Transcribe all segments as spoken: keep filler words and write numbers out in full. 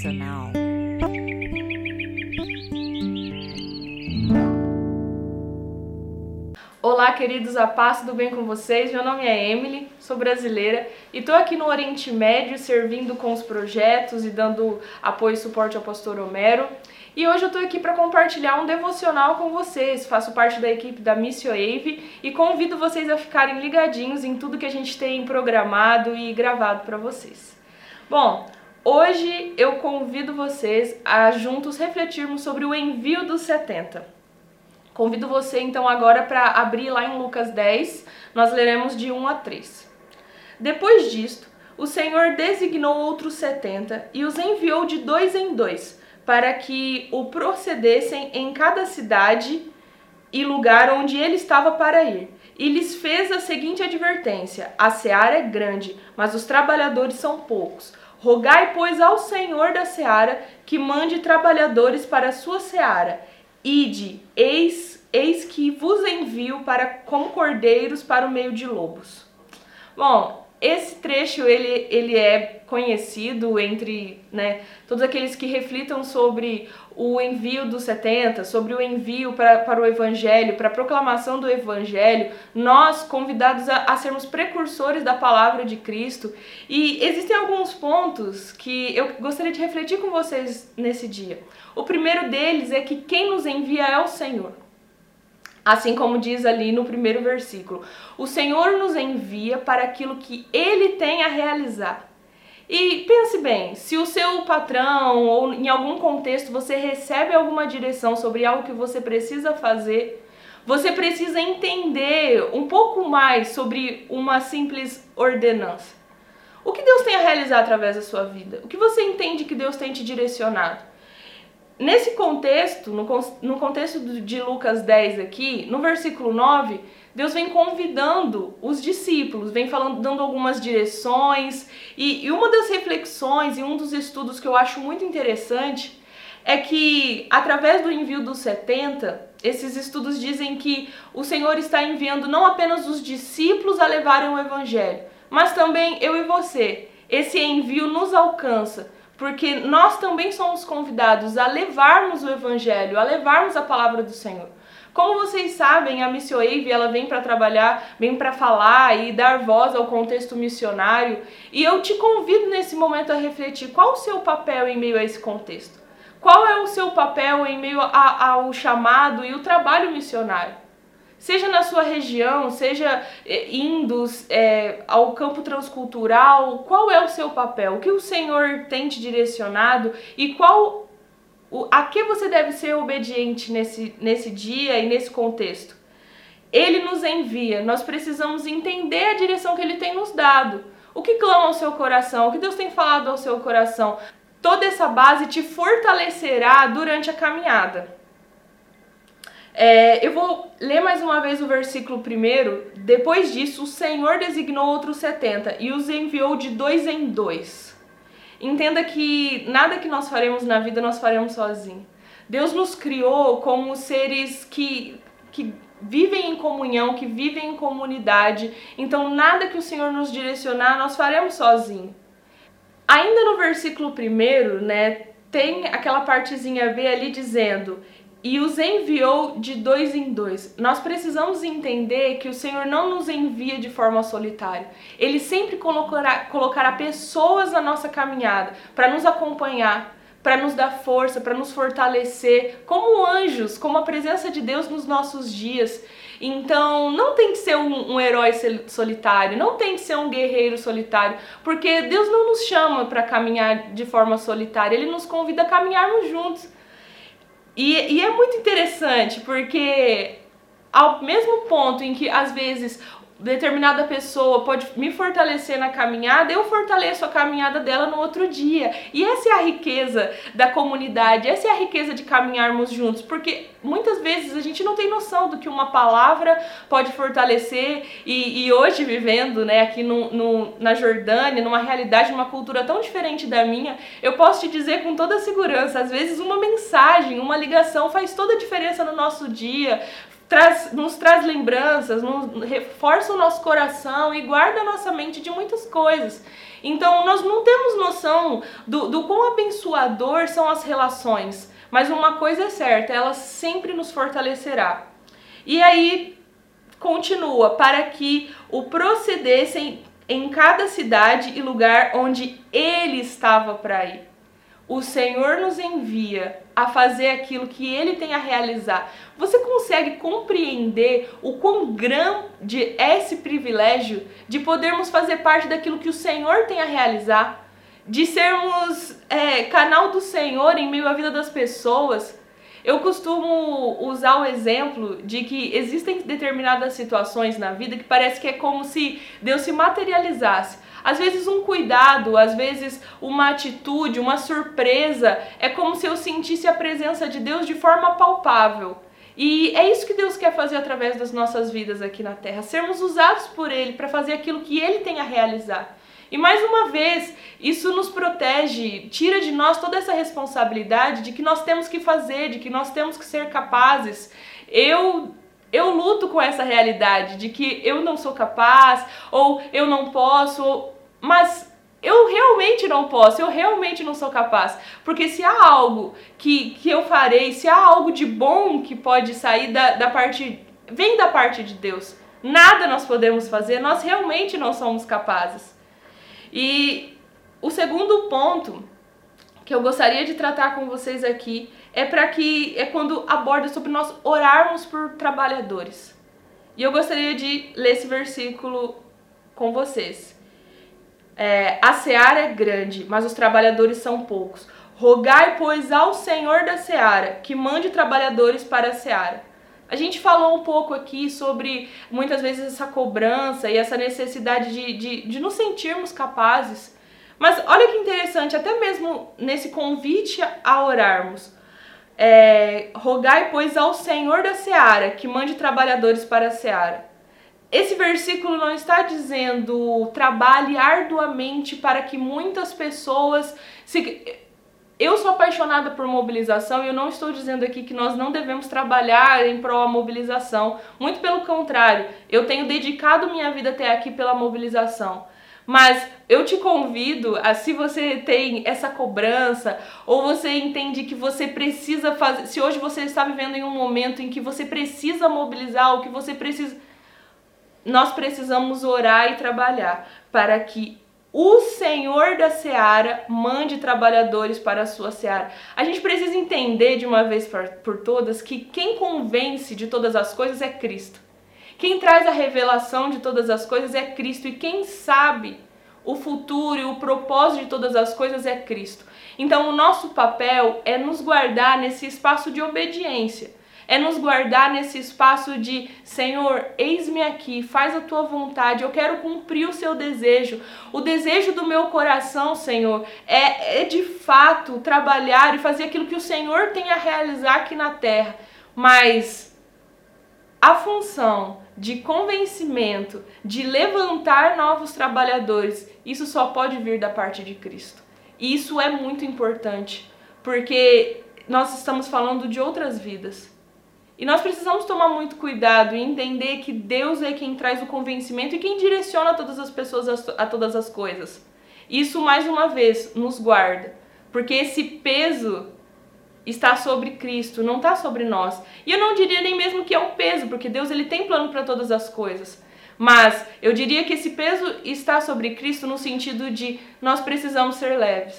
Devocional. Olá, queridos, a paz, tudo bem com vocês? Meu nome é Emmely, sou brasileira e estou aqui no Oriente Médio servindo com os projetos e dando apoio e suporte ao Pastor Homero. E hoje eu estou aqui para compartilhar um devocional com vocês. Faço parte da equipe da Missão Avé e convido vocês a ficarem ligadinhos em tudo que a gente tem programado e gravado para vocês. Bom, hoje eu convido vocês a juntos refletirmos sobre o envio dos setenta. Convido você então agora para abrir lá em Lucas dez, nós leremos de um a três. Depois disto, o Senhor designou outros setenta e os enviou de dois em dois, para que o procedessem em cada cidade e lugar onde ele estava para ir. E lhes fez a seguinte advertência: a seara é grande, mas os trabalhadores são poucos. Rogai, pois, ao Senhor da seara que mande trabalhadores para a sua seara. Ide, eis, eis que vos envio para, como cordeiros para o meio de lobos. Bom, esse trecho ele, ele é conhecido entre né, todos aqueles que reflitam sobre o envio dos setenta, sobre o envio para, para o Evangelho, para a proclamação do Evangelho. Nós, convidados a, a sermos precursores da palavra de Cristo. E existem alguns pontos que eu gostaria de refletir com vocês nesse dia. O primeiro deles é que quem nos envia é o Senhor. Assim como diz ali no primeiro versículo, o Senhor nos envia para aquilo que Ele tem a realizar. E pense bem, se o seu patrão ou em algum contexto você recebe alguma direção sobre algo que você precisa fazer, você precisa entender um pouco mais sobre uma simples ordenança. O que Deus tem a realizar através da sua vida? O que você entende que Deus tem te direcionado? Nesse contexto, no contexto de Lucas dez aqui, no versículo nove, Deus vem convidando os discípulos, vem falando, dando algumas direções. E, e uma das reflexões e um dos estudos que eu acho muito interessante é que, através do envio dos setenta, esses estudos dizem que o Senhor está enviando não apenas os discípulos a levarem o Evangelho, mas também eu e você. Esse envio nos alcança, porque nós também somos convidados a levarmos o Evangelho, a levarmos a palavra do Senhor. Como vocês sabem, a Missão Avé, ela vem para trabalhar, vem para falar e dar voz ao contexto missionário. E eu te convido nesse momento a refletir qual o seu papel em meio a esse contexto. Qual é o seu papel em meio a, ao chamado e o trabalho missionário? Seja na sua região, seja indo é, ao campo transcultural, qual é o seu papel? O que o Senhor tem te direcionado e qual, o, a que você deve ser obediente nesse, nesse dia e nesse contexto? Ele nos envia, nós precisamos entender a direção que Ele tem nos dado. O que clama ao seu coração? O que Deus tem falado ao seu coração? Toda essa base te fortalecerá durante a caminhada. É, eu vou ler mais uma vez o versículo primeiro. Depois disso, o Senhor designou outros setenta e os enviou de dois em dois. Entenda que nada que nós faremos na vida nós faremos sozinhos. Deus nos criou como seres que, que vivem em comunhão, que vivem em comunidade. Então, nada que o Senhor nos direcionar nós faremos sozinhos. Ainda no versículo primeiro, né, tem aquela partezinha B ali dizendo... E os enviou de dois em dois. Nós precisamos entender que o Senhor não nos envia de forma solitária. Ele sempre colocará, colocará pessoas na nossa caminhada para nos acompanhar, para nos dar força, para nos fortalecer, como anjos, como a presença de Deus nos nossos dias. Então, não tem que ser um, um herói solitário, não tem que ser um guerreiro solitário, porque Deus não nos chama para caminhar de forma solitária, Ele nos convida a caminharmos juntos. E, e é muito interessante, porque ao mesmo ponto em que, às vezes, determinada pessoa pode me fortalecer na caminhada, eu fortaleço a caminhada dela no outro dia. E essa é a riqueza da comunidade, essa é a riqueza de caminharmos juntos, porque muitas vezes a gente não tem noção do que uma palavra pode fortalecer. E, e hoje, vivendo né, aqui no, no, na Jordânia, numa realidade, numa cultura tão diferente da minha, eu posso te dizer com toda segurança, às vezes uma mensagem, uma ligação faz toda a diferença no nosso dia, traz, nos traz lembranças, nos, reforça o nosso coração e guarda a nossa mente de muitas coisas. Então nós não temos noção do, do quão abençoador são as relações, mas uma coisa é certa, ela sempre nos fortalecerá. E aí continua, para que o procedessem em cada cidade e lugar onde ele estava para ir. O Senhor nos envia a fazer aquilo que Ele tem a realizar. Você consegue compreender o quão grande é esse privilégio de podermos fazer parte daquilo que o Senhor tem a realizar? De sermos é, canal do Senhor em meio à vida das pessoas? Eu costumo usar o exemplo de que existem determinadas situações na vida que parece que é como se Deus se materializasse. Às vezes um cuidado, às vezes uma atitude, uma surpresa, é como se eu sentisse a presença de Deus de forma palpável. E é isso que Deus quer fazer através das nossas vidas aqui na Terra, sermos usados por Ele para fazer aquilo que Ele tem a realizar. E mais uma vez, isso nos protege, tira de nós toda essa responsabilidade de que nós temos que fazer, de que nós temos que ser capazes. Eu... Eu luto com essa realidade de que eu não sou capaz, ou eu não posso, ou... mas eu realmente não posso, eu realmente não sou capaz. Porque se há algo que, que eu farei, se há algo de bom que pode sair da, da parte, vem da parte de Deus, nada nós podemos fazer, nós realmente não somos capazes. E o segundo ponto que eu gostaria de tratar com vocês aqui é para que é quando aborda sobre nós orarmos por trabalhadores. E eu gostaria de ler esse versículo com vocês. É, a seara é grande, mas os trabalhadores são poucos. Rogai, pois, ao Senhor da seara, que mande trabalhadores para a seara. A gente falou um pouco aqui sobre, muitas vezes, essa cobrança e essa necessidade de, de, de nos sentirmos capazes. Mas olha que interessante, até mesmo nesse convite a orarmos. É, rogai, pois, ao Senhor da seara, que mande trabalhadores para a seara. Esse versículo não está dizendo trabalhe arduamente para que muitas pessoas... Se... Eu sou apaixonada por mobilização e eu não estou dizendo aqui que nós não devemos trabalhar em prol da mobilização. Muito pelo contrário, eu tenho dedicado minha vida até aqui pela mobilização. Mas eu te convido, a, se você tem essa cobrança ou você entende que você precisa fazer, se hoje você está vivendo em um momento em que você precisa mobilizar ou que você precisa, nós precisamos orar e trabalhar para que o Senhor da seara mande trabalhadores para a sua seara. A gente precisa entender de uma vez por todas que quem convence de todas as coisas é Cristo. Quem traz a revelação de todas as coisas é Cristo, e quem sabe o futuro e o propósito de todas as coisas é Cristo. Então o nosso papel é nos guardar nesse espaço de obediência, é nos guardar nesse espaço de Senhor, eis-me aqui, faz a tua vontade, eu quero cumprir o seu desejo. O desejo do meu coração, Senhor, é, é de fato trabalhar e fazer aquilo que o Senhor tem a realizar aqui na terra, mas... a função de convencimento, de levantar novos trabalhadores, isso só pode vir da parte de Cristo. E isso é muito importante, porque nós estamos falando de outras vidas. E nós precisamos tomar muito cuidado e entender que Deus é quem traz o convencimento e quem direciona todas as pessoas a todas as coisas. Isso, mais uma vez, nos guarda, porque esse peso... está sobre Cristo, não está sobre nós. E eu não diria nem mesmo que é um peso, porque Deus ele tem plano para todas as coisas. Mas eu diria que esse peso está sobre Cristo no sentido de nós precisamos ser leves.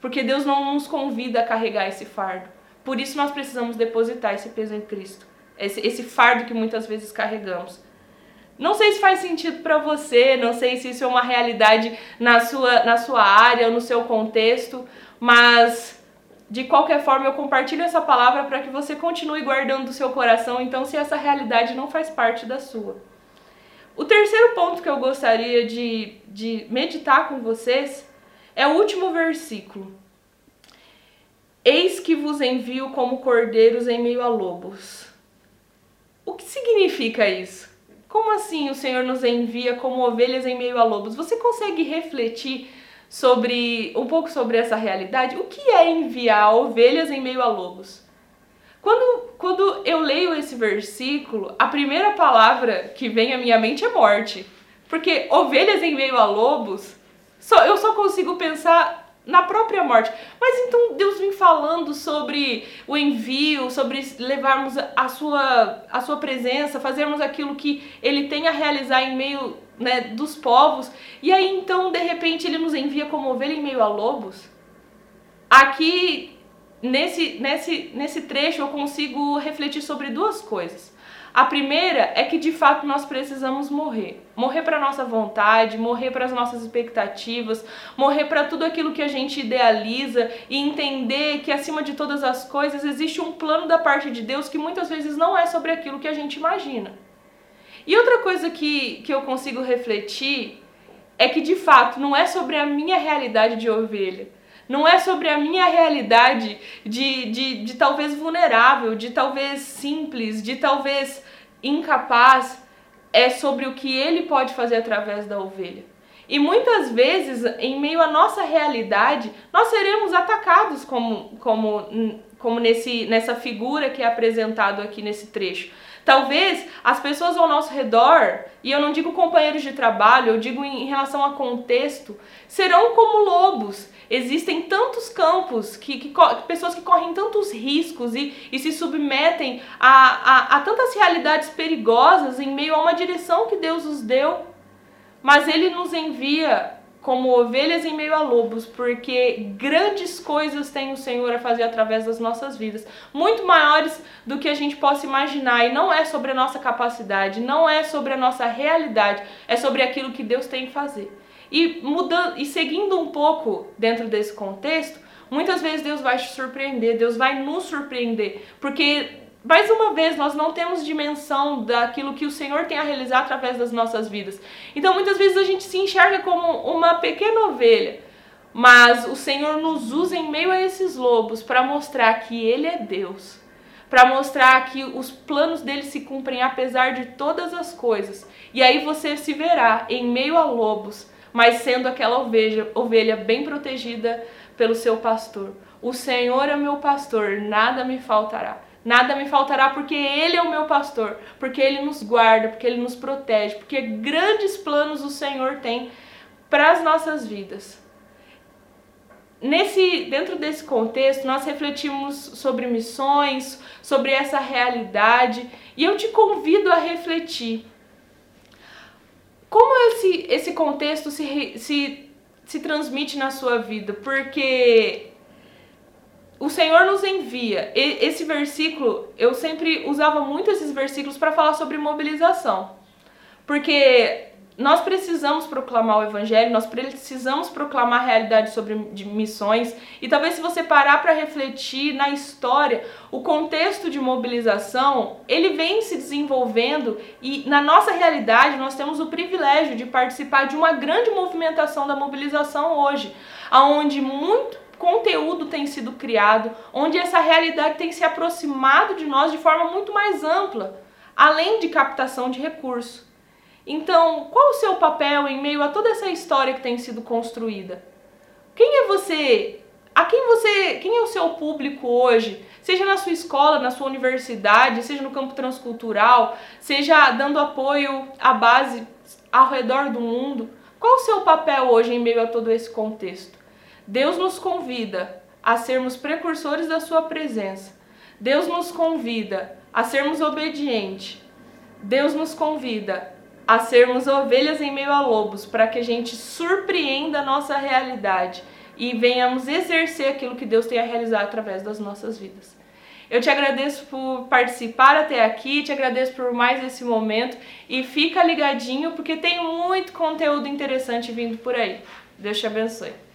Porque Deus não nos convida a carregar esse fardo. Por isso nós precisamos depositar esse peso em Cristo. Esse, esse fardo que muitas vezes carregamos. Não sei se faz sentido para você, não sei se isso é uma realidade na sua, na sua área ou no seu contexto, mas... de qualquer forma, eu compartilho essa palavra para que você continue guardando o seu coração, então, se essa realidade não faz parte da sua. O terceiro ponto que eu gostaria de, de meditar com vocês é o último versículo. Eis que vos envio como cordeiros em meio a lobos. O que significa isso? Como assim o Senhor nos envia como ovelhas em meio a lobos? Você consegue refletir sobre um pouco sobre essa realidade? O que é enviar ovelhas em meio a lobos? Quando quando eu leio esse versículo, a primeira palavra que vem à minha mente é morte. Porque ovelhas em meio a lobos, só, eu só consigo pensar na própria morte. Mas então Deus vem falando sobre o envio, sobre levarmos a sua, a sua presença, fazermos aquilo que Ele tem a realizar em meio, né, dos povos. E aí então, de repente, Ele nos envia como ovelha em meio a lobos. Aqui... Nesse, nesse, nesse trecho eu consigo refletir sobre duas coisas. A primeira é que de fato nós precisamos morrer. Morrer para a nossa vontade, morrer para as nossas expectativas, morrer para tudo aquilo que a gente idealiza e entender que acima de todas as coisas existe um plano da parte de Deus que muitas vezes não é sobre aquilo que a gente imagina. E outra coisa que, que eu consigo refletir é que de fato não é sobre a minha realidade de ovelha. Não é sobre a minha realidade de, de, de talvez vulnerável, de talvez simples, de talvez incapaz. É sobre o que Ele pode fazer através da ovelha. E muitas vezes, em meio à nossa realidade, nós seremos atacados como, como, como nesse, nessa figura que é apresentado aqui nesse trecho. Talvez as pessoas ao nosso redor, e eu não digo companheiros de trabalho, eu digo em relação a contexto, serão como lobos. Existem tantos campos, que, que pessoas que correm tantos riscos e, e se submetem a, a, a tantas realidades perigosas em meio a uma direção que Deus nos deu. Mas Ele nos envia como ovelhas em meio a lobos, porque grandes coisas tem o Senhor a fazer através das nossas vidas, muito maiores do que a gente possa imaginar, e não é sobre a nossa capacidade, não é sobre a nossa realidade, é sobre aquilo que Deus tem que fazer. E, mudando, e seguindo um pouco dentro desse contexto, muitas vezes Deus vai te surpreender, Deus vai nos surpreender, porque... Mais uma vez, nós não temos dimensão daquilo que o Senhor tem a realizar através das nossas vidas. Então, muitas vezes a gente se enxerga como uma pequena ovelha, mas o Senhor nos usa em meio a esses lobos para mostrar que Ele é Deus, para mostrar que os planos dEle se cumprem apesar de todas as coisas. E aí você se verá em meio a lobos, mas sendo aquela ovelha, ovelha bem protegida pelo seu pastor. O Senhor é meu pastor, nada me faltará. Nada me faltará porque Ele é o meu pastor, porque Ele nos guarda, porque Ele nos protege, porque grandes planos o Senhor tem para as nossas vidas. Nesse, dentro desse contexto, nós refletimos sobre missões, sobre essa realidade, e eu te convido a refletir. Como esse, esse contexto se, se, se transmite na sua vida? Porque... O Senhor nos envia. Esse versículo, eu sempre usava muito esses versículos para falar sobre mobilização. Porque nós precisamos proclamar o Evangelho, nós precisamos proclamar a realidade sobre missões. E talvez se você parar para refletir na história, o contexto de mobilização, ele vem se desenvolvendo. E na nossa realidade, nós temos o privilégio de participar de uma grande movimentação da mobilização hoje. Onde muito... conteúdo tem sido criado, onde essa realidade tem se aproximado de nós de forma muito mais ampla, além de captação de recursos. Então, qual o seu papel em meio a toda essa história que tem sido construída? Quem é você? A quem você, quem é o seu público hoje? Seja na sua escola, na sua universidade, seja no campo transcultural, seja dando apoio à base ao redor do mundo. Qual o seu papel hoje em meio a todo esse contexto? Deus nos convida a sermos precursores da sua presença. Deus nos convida a sermos obedientes. Deus nos convida a sermos ovelhas em meio a lobos, para que a gente surpreenda a nossa realidade e venhamos exercer aquilo que Deus tem a realizar através das nossas vidas. Eu te agradeço por participar até aqui, te agradeço por mais esse momento e fica ligadinho porque tem muito conteúdo interessante vindo por aí. Deus te abençoe.